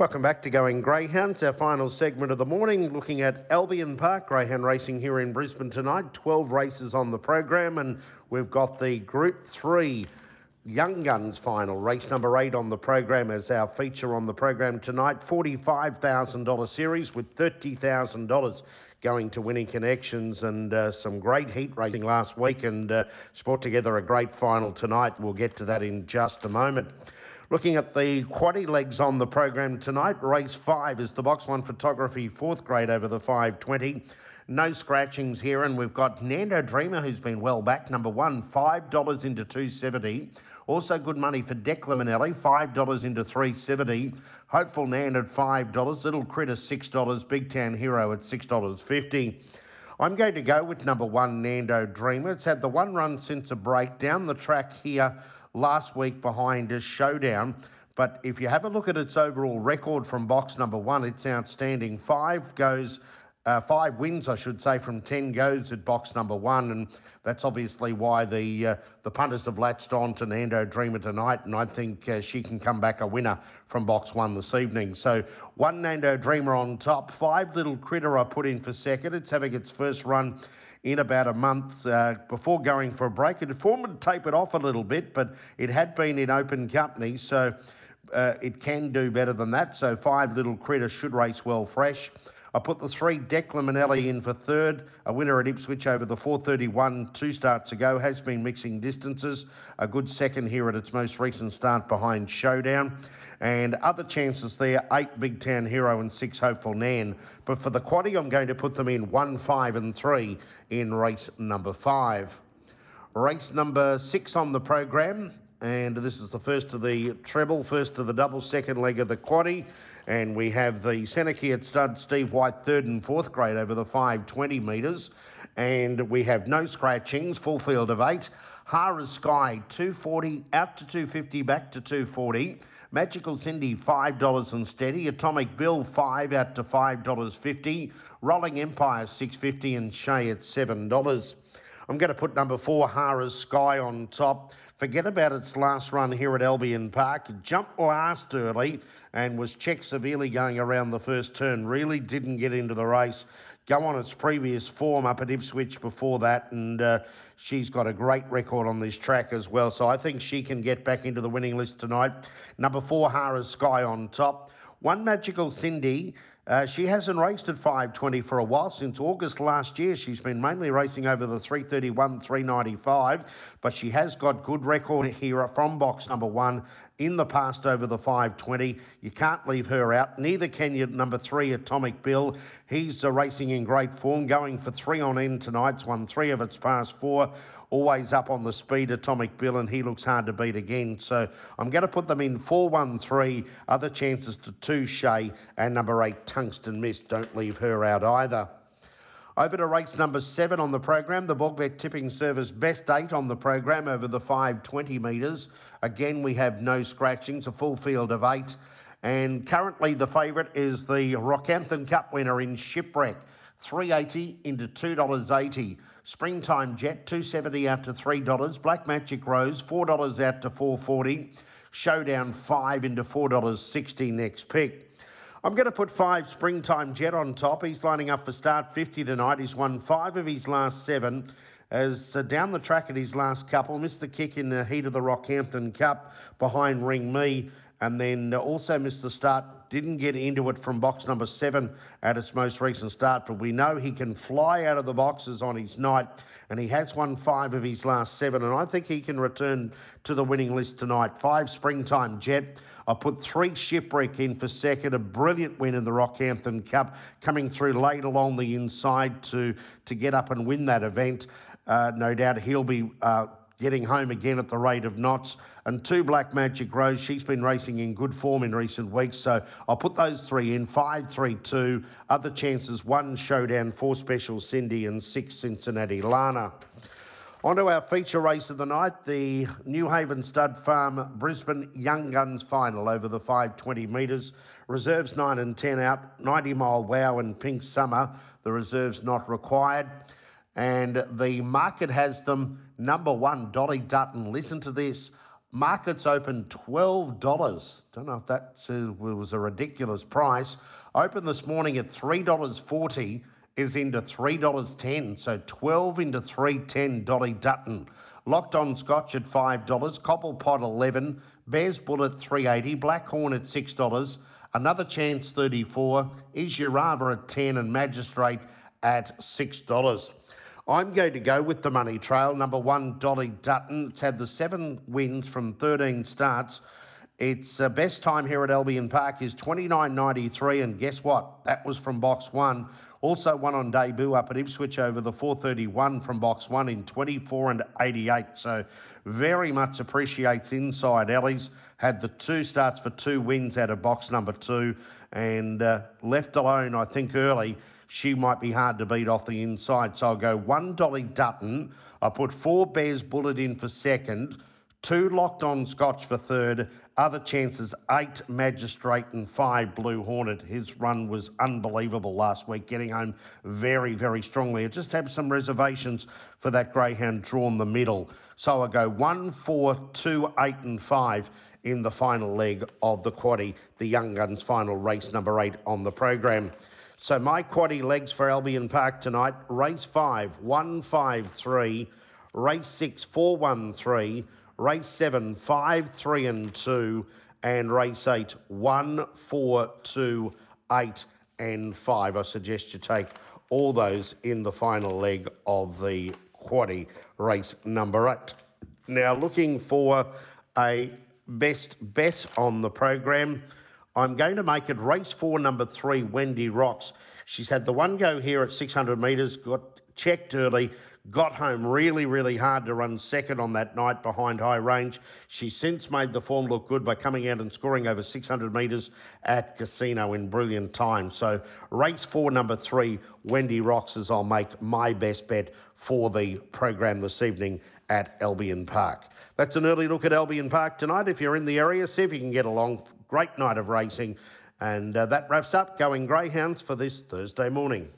Welcome back to Going Greyhounds, our final segment of the morning, looking at Albion Park greyhound racing here in Brisbane tonight. 12 races on the program, and we've got the Group 3 Young Guns final, race number 8 on the program as our feature on the program tonight. $45,000 series with $30,000 going to Winnie Connections, and some great heat racing last week, and brought together a great final tonight. We'll get to that in just a moment. Looking at the quaddy legs on the program tonight, race 5 is the Box 1 Photography 4th grade over the 520. No scratchings here, and we've got Nando Dreamer, who's been well back, number 1, $5 into 270. Also good money for Declan Minnelli, $5 into 370. Hopeful Nando at $5, Little Critter $6, Big Town Hero at $6.50. I'm going to go with number 1, Nando Dreamer. It's had the one run since a break down the track here last week behind a Showdown. But if you have a look at its overall record from box number 1, it's outstanding. Five wins, I should say, from 10 goes at box number 1, and that's obviously why the punters have latched on to Nando Dreamer tonight, and I think she can come back a winner from box 1 this evening. So 1 Nando Dreamer on top, 5 Little Critter I put in for second. It's having its first run in about a month before going for a break. It had formed to tape it off a little bit, but it had been in open company, so it can do better than that. So 5 Little Critter should race well fresh. I put the 3 Declan Minnelli in for third, a winner at Ipswich over the 431 2 starts ago, has been mixing distances, a good second here at its most recent start behind Showdown. And other chances there, 8 Big Town Hero and 6 Hopeful Nan. But for the quaddie, I'm going to put them in 1, 5 and 3 in race number 5. Race number 6 on the program, and this is the first of the treble, first of the double, second leg of the quaddie. And we have the Seneca at Stud, Steve White, 3rd and 4th grade over the 520 metres. And we have no scratchings, full field of 8. Hara Sky, 240, out to 250, back to 240. Magical Cindy, $5 and steady. Atomic Bill, 5 out to $5.50. Rolling Empire, $6.50, and Shea at $7. I'm going to put number 4, Hara Sky, on top. Forget about its last run here at Albion Park. It jumped last early and was checked severely going around the first turn. Really didn't get into the race. Go on its previous form up at Ipswich before that, and she's got a great record on this track as well. So I think she can get back into the winning list tonight. Number 4, Hara Sky on top. 1 Magical Cindy. She hasn't raced at 520 for a while. Since August last year, she's been mainly racing over the 331, 395, but she has got good record here from box number 1 in the past over the 520. You can't leave her out. Neither can you number 3, Atomic Bill. He's racing in great form, going for 3 on end tonight. It's won 3 of its past 4. Always up on the speed, Atomic Bill, and he looks hard to beat again. So I'm going to put them in 4-1-3, other chances to 2 Shea, and number 8, Tungsten Mist. Don't leave her out either. Over to race number 7 on the program, the Bogbet Tipping Service best 8 on the program over the 520 metres. Again, we have no scratchings, a full field of 8. And currently the favourite is the Rockhampton Cup winner in Shipwreck, $3.80 into $2.80. Springtime Jet, $2.70 out to $3. Black Magic Rose, $4 out to $4.40. Showdown, $5 into $4.60 next pick. I'm going to put 5 Springtime Jet on top. He's lining up for start 50 tonight. He's won 5 of his last 7. As down the track at his last couple, missed the kick in the heat of the Rockhampton Cup behind Ring Me, and then also missed the start, didn't get into it from box number 7 at its most recent start, but we know he can fly out of the boxes on his night, and he has won 5 of his last 7, and I think he can return to the winning list tonight. 5 Springtime Jet. I put 3 Shipwreck in for second, a brilliant win in the Rockhampton Cup, coming through late along the inside to get up and win that event. No doubt he'll be getting home again at the rate of knots. And 2 Black Magic Rose, she's been racing in good form in recent weeks, so I'll put those 3 in, 5, 3, 2. Other chances, 1 Showdown, 4 Special Cindy, and 6 Cincinnati Lana. On to our feature race of the night, the New Haven Stud Farm Brisbane Young Guns Final over the 520 metres. Reserves 9 and 10 out, 90 Mile Wow and Pink Summer. The reserves not required. And the market has them number 1, Dolly Dutton. Listen to this. Markets opened $12. Don't know if that was a ridiculous price. Opened this morning at $3.40, is into $3.10. So 12 into 3.10, Dolly Dutton. Locked On Scotch at $5, Cobblepot $11, Bears Bullet $3.80, Black Horn at $6, Another Chance $34, Is Your Rather at $10, and Magistrate at $6. I'm going to go with the money trail. Number one, Dolly Dutton. It's had the 7 wins from 13 starts. Its best time here at Albion Park is 29.93, and guess what? That was from box one. Also won on debut up at Ipswich over the 431 from box one in 24.88. So very much appreciates inside alleys. Had the 2 starts for 2 wins out of box number 2, and left alone, I think, early, she might be hard to beat off the inside. So I'll go one Dolly Dutton. I put 4 Bears Bullet in for second, 2 Locked On Scotch for third, Other Chances 8, Magistrate, and 5, Blue Hornet. His run was unbelievable last week, getting home very, very strongly. I just have some reservations for that greyhound draw in the middle. So I go 1, 4, 2, 8, and 5 in the final leg of the quaddie, the Young Guns final race number 8 on the program. So my quaddie legs for Albion Park tonight: race 5, 1, 5, 3, race 6, 4, 1, 3, race 7, 5, 3 and 2, and race 8, 1, 4, 2, 8 and 5. I suggest you take all those in the final leg of the quaddie, race number 8. Now, looking for a best bet on the program, I'm going to make it race 4, number 3, Wendy Rocks. She's had the one go here at 600 metres, got checked early, got home really, really hard to run second on that night behind High Range. She's since made the form look good by coming out and scoring over 600 metres at Casino in brilliant time. So race 4, number 3, Wendy Rocks, as I'll make my best bet for the program this evening at Albion Park. That's an early look at Albion Park tonight. If you're in the area, see if you can get along. Great night of racing. And that wraps up Going Greyhounds for this Thursday morning.